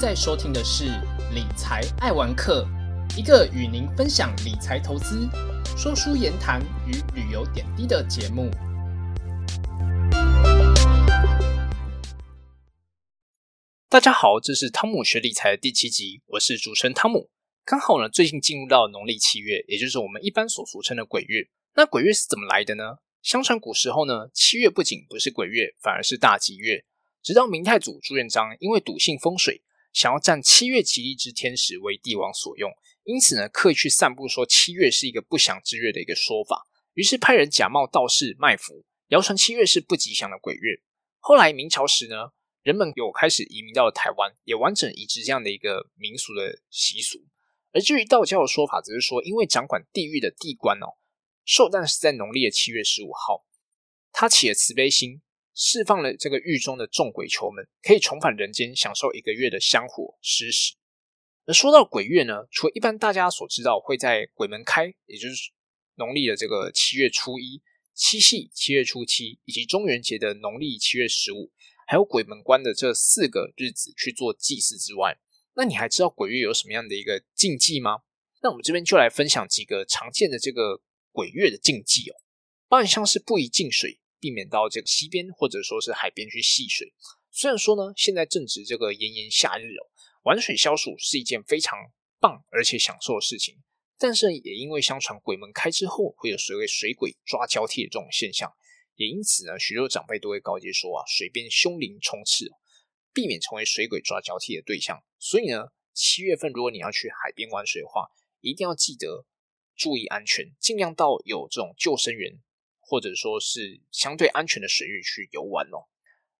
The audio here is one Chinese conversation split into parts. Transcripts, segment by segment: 在收听的是理财爱玩客，一个与您分享理财投资、说书言谈与旅游点滴的节目。大家好，这是汤姆学理财的第7集，我是主持人汤姆。刚好呢，最近进入到农历7月，也就是我们一般所俗称的鬼月。那鬼月是怎么来的呢？相传古时候呢，7月不仅不是鬼月，反而是大吉月。直到明太祖朱元璋因为笃信风水，想要占7月吉利之天时为帝王所用，因此呢，刻意去散布说7月是一个不祥之月的一个说法。于是派人假冒道士卖符，谣传7月是不吉祥的鬼月。后来明朝时呢，人们有开始移民到了台湾，也完整移植这样的一个民俗的习俗。而至于道教的说法，则是说因为掌管地狱的地官寿诞是在农历的7月15号，他起了慈悲心，释放了这个狱中的众鬼囚们，可以重返人间，享受一个月的香火施食。而说到鬼月呢，除了一般大家所知道会在鬼门开，也就是农历的这个7月初1、七夕7月初7，以及中元节的农历7月15，还有鬼门关的这4个日子去做祭祀之外，那你还知道鬼月有什么样的一个禁忌吗？那我们这边就来分享几个常见的这个鬼月的禁忌包含像是不宜进水，避免到这个溪边或者说是海边去戏水。虽然说呢，现在正值这个炎炎夏日玩水消暑是一件非常棒而且享受的事情，但是也因为相传鬼门开之后会有所谓水鬼抓交替的这种现象，也因此呢，许多长辈都会告诫说水边凶灵充斥，避免成为水鬼抓交替的对象。所以呢，7月份如果你要去海边玩水的话，一定要记得注意安全，尽量到有这种救生员或者说是相对安全的水域去游玩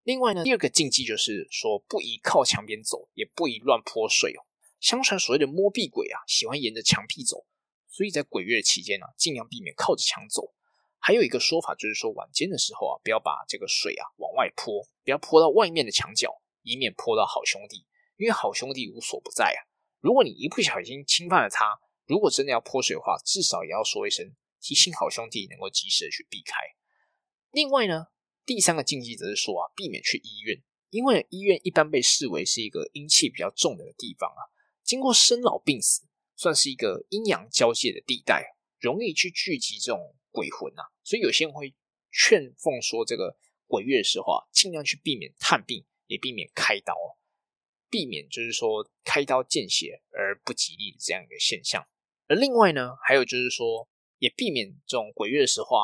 另外呢，第2个禁忌就是说不宜靠墙边走，也不宜乱泼水相传所谓的摸壁鬼喜欢沿着墙壁走，所以在鬼月期间尽量避免靠着墙走。还有一个说法就是说，晚间的时候不要把这个水往外泼，不要泼到外面的墙角，以免泼到好兄弟，因为好兄弟无所不在如果你一不小心侵犯了他，如果真的要泼水的话，至少也要说一声，提醒好兄弟能够及时的去避开。另外呢，第3个禁忌则是说避免去医院，因为医院一般被视为是一个阴气比较重的地方经过生老病死，算是一个阴阳交界的地带，容易去聚集这种鬼魂所以有些人会劝奉说，这个鬼月的时候尽量去避免探病，也避免开刀避免就是说开刀见血而不吉利的这样一个现象。而另外呢，还有就是说也避免这种鬼月的时候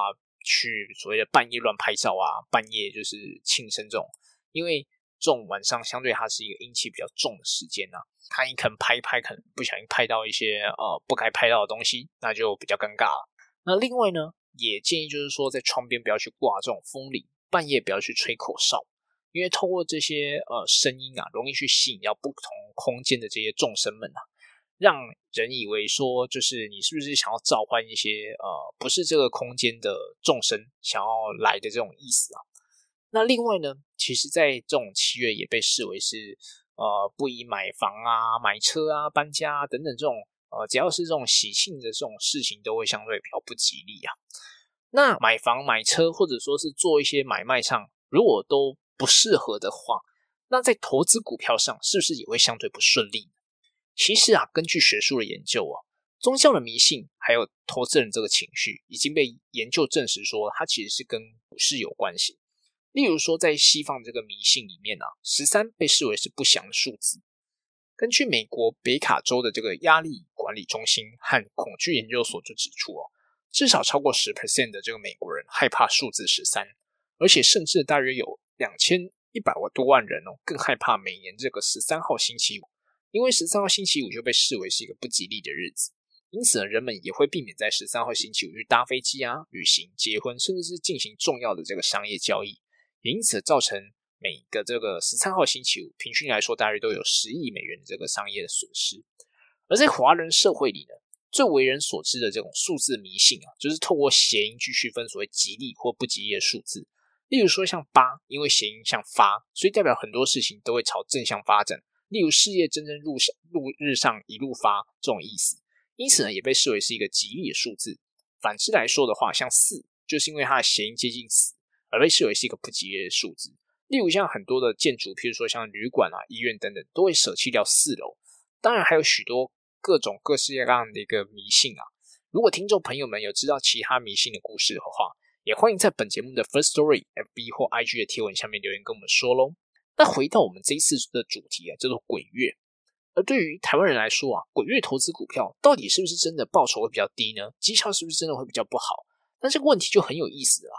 去所谓的半夜乱拍照半夜就是庆生这种，因为这种晚上相对它是一个阴气比较重的时间它一可能拍一拍，可能不小心拍到一些不该拍到的东西，那就比较尴尬了。那另外呢，也建议就是说在窗边不要去挂这种风铃，半夜不要去吹口哨，因为透过这些声音容易去吸引到不同空间的这些众生们让人以为说就是你是不是想要召唤一些不是这个空间的众生想要来的这种意思那另外呢，其实在这种7月也被视为是不宜买房买车搬家等等这种只要是这种喜庆的这种事情都会相对比较不吉利那买房买车或者说是做一些买卖上如果都不适合的话，那在投资股票上是不是也会相对不顺利？其实根据学术的研究宗教的迷信还有投资人这个情绪已经被研究证实说它其实是跟股市有关系。例如说在西方这个迷信里面13被视为是不祥的数字。根据美国北卡州的这个压力管理中心和恐惧研究所就指出至少超过 10% 的这个美国人害怕数字13，而且甚至大约有2100多万人更害怕每年这个13号星期五，因为13号星期五就被视为是一个不吉利的日子，因此人们也会避免在13号星期五去搭飞机旅行、结婚，甚至是进行重要的这个商业交易，也因此造成每个这个13号星期五平均来说大约都有10亿美元的这个商业的损失。而在华人社会里呢，最为人所知的这种数字迷信就是透过谐音去区分所谓吉利或不吉利的数字。例如说像8，因为谐音像发，所以代表很多事情都会朝正向发展，例如事业蒸蒸日上，一路发这种意思，因此呢也被视为是一个吉利的数字。反之来说的话，像4就是因为它的谐音接近死而被视为是一个不吉利的数字，例如像很多的建筑，譬如说像旅馆啊、医院等等，都会舍弃掉4楼。当然还有许多各式各样的一个迷信啊。如果听众朋友们有知道其他迷信的故事的话，也欢迎在本节目的 Firstory FB 或 IG 的贴文下面留言跟我们说咯。那回到我们这一次的主题啊，叫做鬼月。而对于台湾人来说啊，鬼月投资股票到底是不是真的报酬会比较低呢？绩效是不是真的会比较不好？那这个问题就很有意思了啊。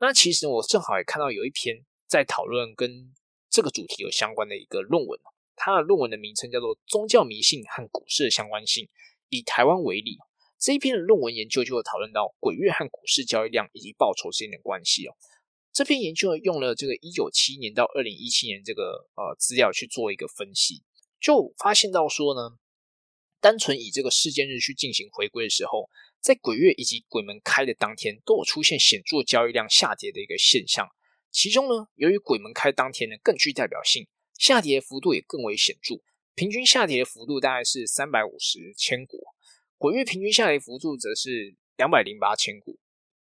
那其实我正好也看到有一篇在讨论跟这个主题有相关的一个论文，它的论文的名称叫做宗教迷信和股市的相关性，以台湾为例。这一篇的论文研究就有讨论到鬼月和股市交易量以及报酬之间的关系哦。这篇研究用了这个1997年到2017年这个资料去做一个分析，就发现到说呢，单纯以这个事件日去进行回归的时候，在鬼月以及鬼门开的当天都有出现显著交易量下跌的一个现象。其中呢，由于鬼门开当天呢更具代表性，下跌的幅度也更为显著，平均下跌的幅度大概是350千股，鬼月平均下跌幅度则是208千股。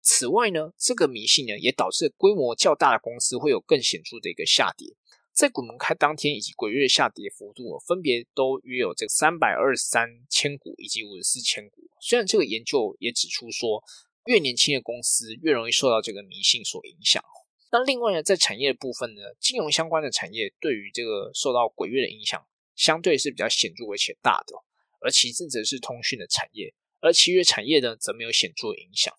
此外呢，这个迷信呢也导致规模较大的公司会有更显著的一个下跌。在鬼门开当天以及鬼月下跌幅度分别都约有这个323千股以及54千股。虽然这个研究也指出说，越年轻的公司越容易受到这个迷信所影响。那另外呢，在产业的部分呢，金融相关的产业对于这个受到鬼月的影响相对是比较显著而且大的，而其次则是通讯的产业，而其余产业呢则没有显著的影响。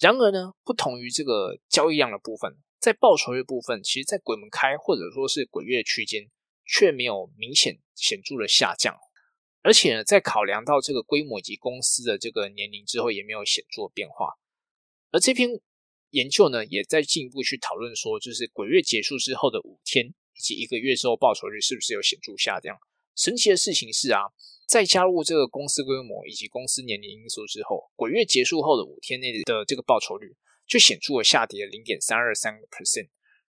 然而呢，不同于这个交易量的部分，在报酬的部分，其实在鬼门开或者说是鬼月区间却没有明显显著的下降，而且呢，在考量到这个规模以及公司的这个年龄之后也没有显著的变化。而这篇研究呢也在进一步去讨论说，就是鬼月结束之后的5天以及1个月之后报酬率是不是有显著下降。神奇的事情是啊，在加入这个公司规模以及公司年龄因素之后，鬼月结束后的5天内的这个报酬率就显著的下跌 0.323%，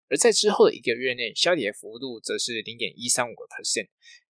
而在之后的1个月内下跌幅度则是 0.135%。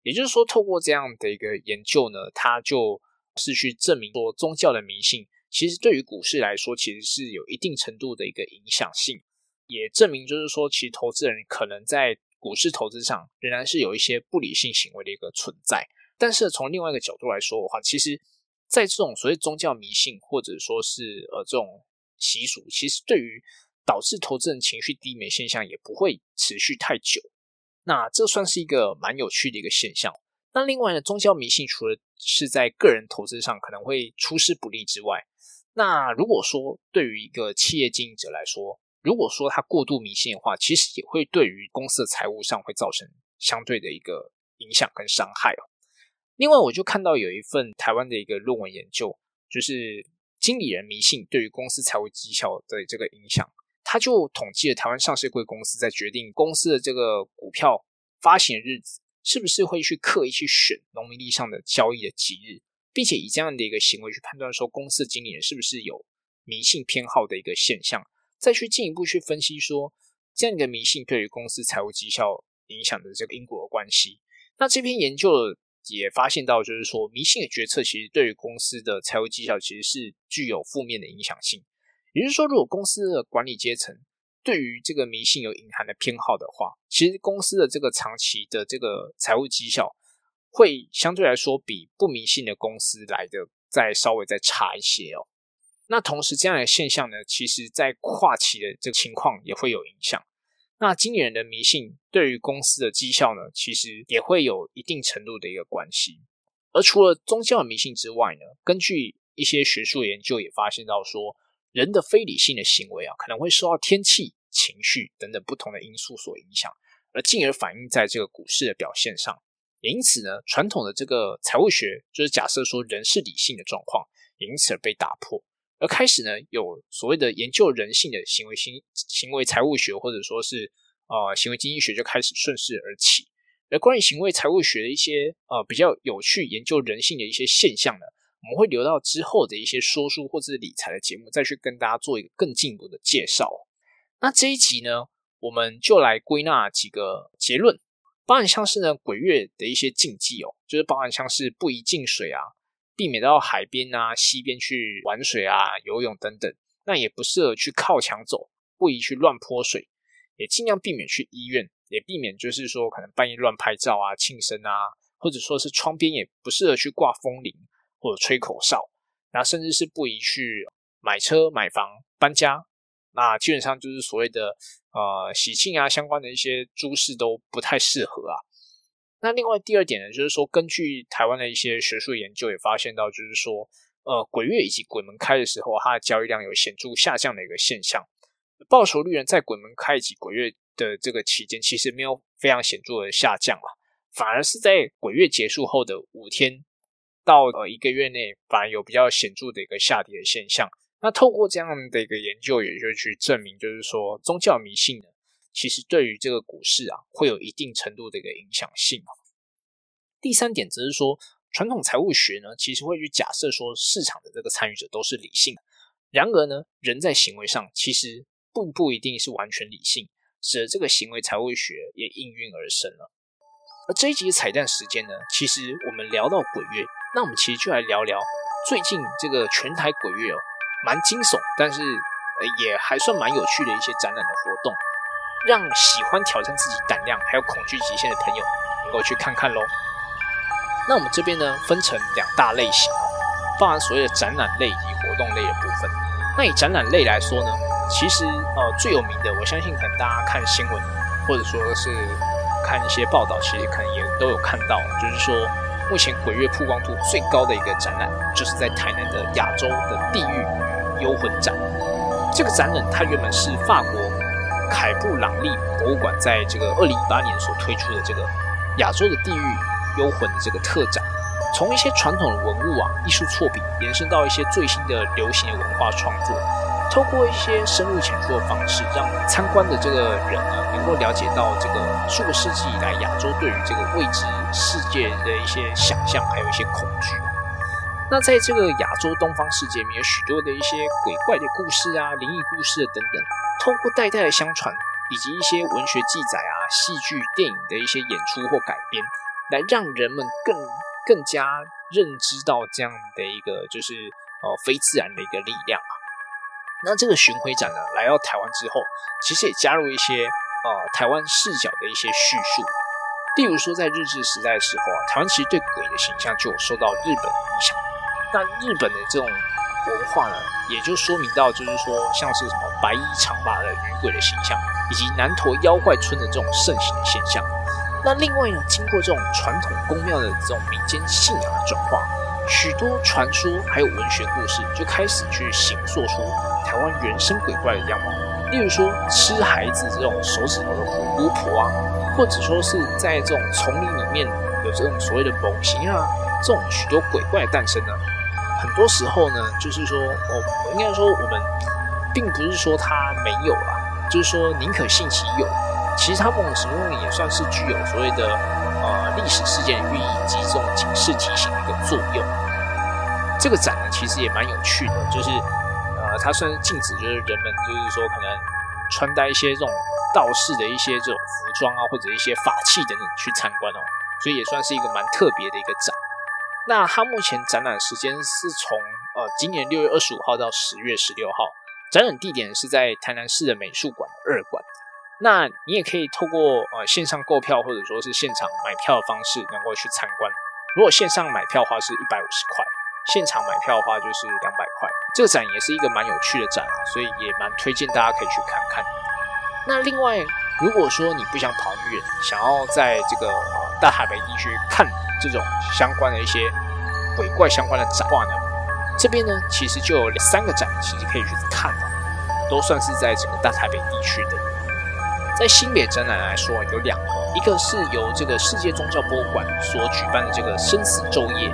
也就是说，透过这样的一个研究呢，它就是去证明说，宗教的迷信其实对于股市来说其实是有一定程度的一个影响性，也证明就是说，其实投资人可能在股市投资上仍然是有一些不理性行为的一个存在。但是从另外一个角度来说的话，其实在这种所谓宗教迷信或者说是这种习俗，其实对于导致投资人情绪低迷现象也不会持续太久。那这算是一个蛮有趣的一个现象。那另外呢，宗教迷信除了是在个人投资上可能会出师不利之外，那如果说对于一个企业经营者来说，如果说他过度迷信的话，其实也会对于公司的财务上会造成相对的一个影响跟伤害。另外我就看到有一份台湾的一个论文研究，就是经理人迷信对于公司财务绩效的这个影响，他就统计了台湾上市柜公司在决定公司的这个股票发行的日子是不是会去刻意去选农民历上的交易的吉日，并且以这样的一个行为去判断说公司的经理人是不是有迷信偏好的一个现象，再去进一步去分析说这样的迷信对于公司财务绩效影响的这个因果的关系。那这篇研究也发现到，就是说迷信的决策其实对于公司的财务绩效其实是具有负面的影响性。也就是说，如果公司的管理阶层对于这个迷信有隐含的偏好的话，其实公司的这个长期的这个财务绩效会相对来说比不迷信的公司来的稍微差一些。那同时这样的现象呢，其实在跨期的这个情况也会有影响。那经理人的迷信对于公司的绩效呢，其实也会有一定程度的一个关系。而除了宗教的迷信之外呢，根据一些学术研究也发现到说，人的非理性的行为啊，可能会受到天气、情绪等等不同的因素所影响，而进而反映在这个股市的表现上。也因此呢，传统的这个财务学就是假设说人是理性的状况，也因此而被打破。而开始呢，有所谓的研究人性的行为财务学，或者说是行为经济学就开始顺势而起。而关于行为财务学的一些比较有趣研究人性的一些现象呢，我们会留到之后的一些说书或者是理财的节目再去跟大家做一个更进一步的介绍。那这一集呢，我们就来归纳几个结论，包含像是呢鬼月的一些禁忌，就是包含像是不宜进水啊，避免到海边啊、溪边去玩水啊、游泳等等。那也不适合去靠墙走，不宜去乱泼水，也尽量避免去医院，也避免就是说可能半夜乱拍照啊、庆生啊，或者说是窗边也不适合去挂风铃或者吹口哨，那甚至是不宜去买车、买房、搬家，那基本上就是所谓的喜庆啊相关的一些诸事都不太适合啊。那另外第二点呢，就是说根据台湾的一些学术研究也发现到，就是说鬼月以及鬼门开的时候，它的交易量有显著下降的一个现象。报酬率呢，在鬼门开以及鬼月的这个期间其实没有非常显著的下降啊，反而是在鬼月结束后的5天到1个月内，反而有比较显著的一个下跌的现象。那透过这样的一个研究，也就去证明就是说宗教迷信呢，其实对于这个股市啊会有一定程度的一个影响性啊。第三点则是说，传统财务学呢其实会去假设说市场的这个参与者都是理性的，然而呢人在行为上其实并不一定是完全理性，使得这个行为财务学也应运而生了。而这一集的彩蛋时间呢，其实我们聊到鬼月，那我们其实就来聊聊最近这个全台鬼月蛮惊悚，但是也还算蛮有趣的一些展览的活动，让喜欢挑战自己胆量还有恐惧极限的朋友能够去看看咯。那我们这边呢分成2大类型，包含所谓的展览类以及活动类的部分。那以展览类来说呢，其实最有名的，我相信可能大家看新闻或者说是看一些报道，其实可能也都有看到，就是说目前鬼月曝光度最高的一个展览，就是在台南的亚洲的地狱与幽魂展。这个展览它原本是法国凯布朗利博物馆在这个2018年所推出的这个亚洲的地狱幽魂的这个特展，从一些传统的文物啊、艺术作品延伸到一些最新的流行的文化创作，透过一些深入浅出的方式，让参观的这个人呢能够了解到这个数个世纪以来亚洲对于这个未知世界的一些想象还有一些恐惧。那在这个亚洲东方世界里面，有许多的一些鬼怪的故事啊、灵异故事等等，透过代代的相传以及一些文学记载啊、戏剧、电影的一些演出或改编，来让人们更加认知到这样的一个就是非自然的一个力量啊。那这个巡回展呢，来到台湾之后，其实也加入一些台湾视角的一些叙述。例如说，在日治时代的时候啊，台湾其实对鬼的形象就有受到日本的影响。那日本的这种文化呢，也就说明到，就是说像是什么白衣长发的女鬼的形象，以及南投妖怪村的这种盛行的现象。那另外呢，经过这种传统宫庙的这种民间信仰的转化，许多传说还有文学故事就开始去形塑出台湾原生鬼怪的样貌，例如说吃孩子这种手指头的虎姑婆啊，或者说是在这种丛林里面有这种所谓的猛禽啊，这种许多鬼怪的诞生呢，很多时候呢，就是说应该说我们并不是说它没有啦，就是说宁可信其有，其实它某种程度也算是具有所谓的历史事件的寓意以及这种警示提醒的一个作用。这个展呢，其实也蛮有趣的，就是它算是禁止就是人们就是说可能穿戴一些这种道士的一些这种服装啊，或者一些法器等等去参观哦，所以也算是一个蛮特别的一个展。那它目前展览时间是从今年6月25号到10月16号，展览地点是在台南市的美术馆的2馆。那你也可以透过线上购票或者说是现场买票的方式能够去参观。如果线上买票的话是150块，现场买票的话就是200块。这个展也是一个蛮有趣的展啊，所以也蛮推荐大家可以去看看。那另外，如果说你不想跑那么远，想要在这个大台北地区看这种相关的一些鬼怪相关的展话呢，这边呢其实就有3个展其实可以去看啊，都算是在整个大台北地区的。在新北展览来说有2个，一个是由这个世界宗教博物馆所举办的这个生死昼夜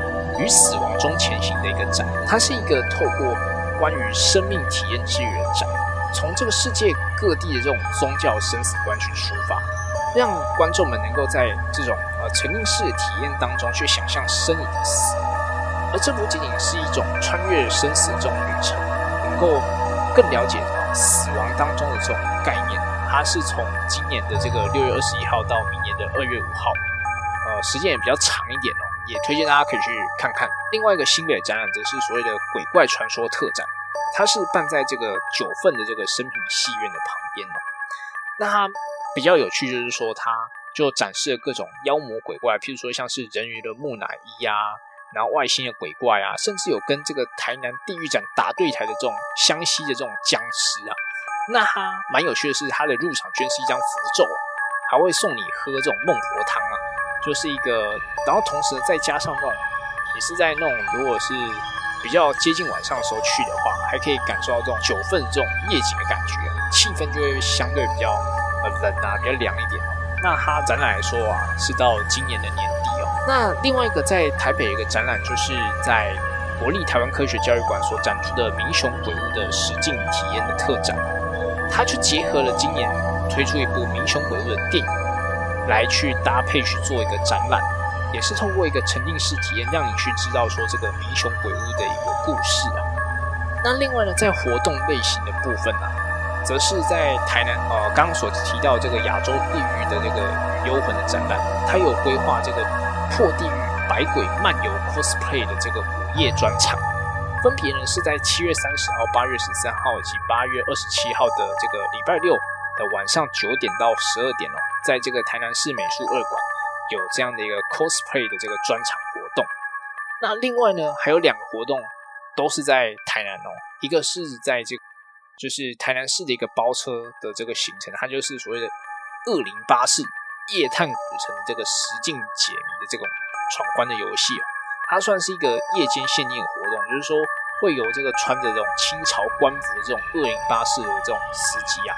与死亡中前行的一个展，它是一个透过关于生命体验之旅的展，从这个世界各地的这种宗教生死观去出发，让观众们能够在这种沉浸式的体验当中去想象生与死，而这不仅仅是一种穿越生死的这种旅程，能够更了解死亡当中的这种概念。它是从今年的这个6月21号到明年的2月5号，时间也比较长一点哦，也推荐大家可以去看看。另外一个新北的展览则是所谓的鬼怪传说特展，它是办在这个9份的这个生平戏院的旁边哦。那它比较有趣就是说，它就展示了各种妖魔鬼怪，譬如说像是人鱼的木乃伊啊，然后外星的鬼怪啊，甚至有跟这个台南地狱展打对台的这种湘西的这种僵尸啊。那它蛮有趣的是，它的入场券是一张符咒，还会送你喝这种孟婆汤啊，就是一个，然后同时再加上那种，也是在那种如果是比较接近晚上的时候去的话，还可以感受到这种九份这种夜景的感觉，气氛就会相对比较冷啊，比较凉一点。那它展览来说啊，是到今年的年底哦。那另外一个在台北有一个展览，就是在国立台湾科学教育馆所展出的《民雄鬼屋》的实境体验的特展，它就结合了今年推出一部《民雄鬼屋》的电影来去搭配去做一个展览，也是透过一个沉浸式体验，让你去知道说这个民雄鬼屋的一个故事啊。那另外呢，在活动类型的部分啊，则是在台南刚刚所提到这个亚洲地狱的这个与幽魂的展览，它有规划这个破地狱百鬼漫游 cosplay 的这个午夜专场，分别呢是在7月30号、8月13号以及8月27号的这个礼拜六的晚上9点到12点哦，在这个台南市美术2馆有这样的一个 cosplay 的这个专场活动。那另外呢，还有两个活动都是在台南哦，一个是在这个就是台南市的一个包车的这个行程，它就是所谓的208式夜探古城这个实境解谜的这种闯关的游戏哦，它算是一个夜间限定活动，就是说会有这个穿着这种清朝官服的这种208式的这种司机啊，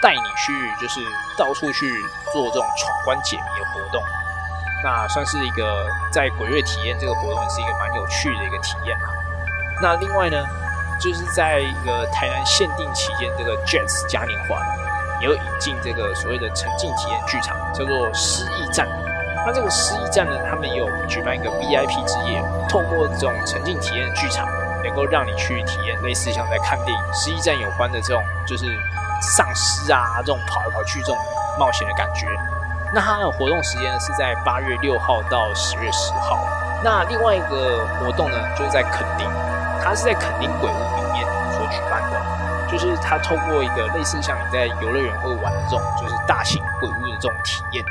带你去就是到处去做这种闯关解谜的活动。那算是一个在鬼月体验这个活动也是一个蛮有趣的一个体验啊。那另外呢，就是在一个台南限定期间，这个 Jets 嘉年华也有引进这个所谓的沉浸体验剧场，叫做失忆站。那这个失忆站呢，他们也有举办一个 VIP 之夜，透过这种沉浸体验剧场能够让你去体验类似像在看电影失忆站有关的这种就是丧尸啊，这种跑来跑去这种冒险的感觉。那它的活动时间是在8月6号到10月10号。那另外一个活动呢，就是在墾丁，它是在墾丁鬼屋里面所举办的，就是它透过一个类似像你在游乐园会玩的这种就是大型鬼屋的这种体验，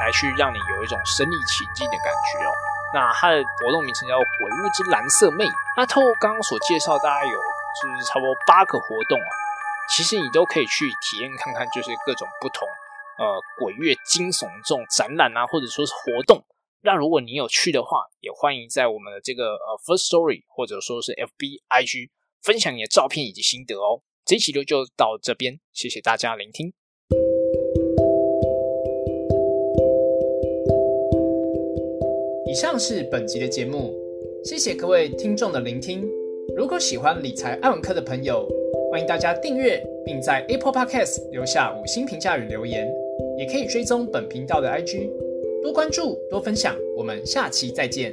来去让你有一种身临其境的感觉哦。那它的活动名称叫鬼屋之蓝色魅影。那透过刚刚所介绍，大概有就是差不多8个活动啊，其实你都可以去体验看看，就是各种不同鬼月惊悚这种展览啊，或者说是活动。那如果你有去的话，也欢迎在我们的这个Firstory 或者说是 FB IG 分享你的照片以及心得哦。这一期就到这边，谢谢大家聆听。以上是本集的节目，谢谢各位听众的聆听。如果喜欢理财艾文科的朋友，欢迎大家订阅，并在 Apple Podcast 留下5星评价与留言，也可以追踪本频道的 IG， 多关注，多分享，我们下期再见。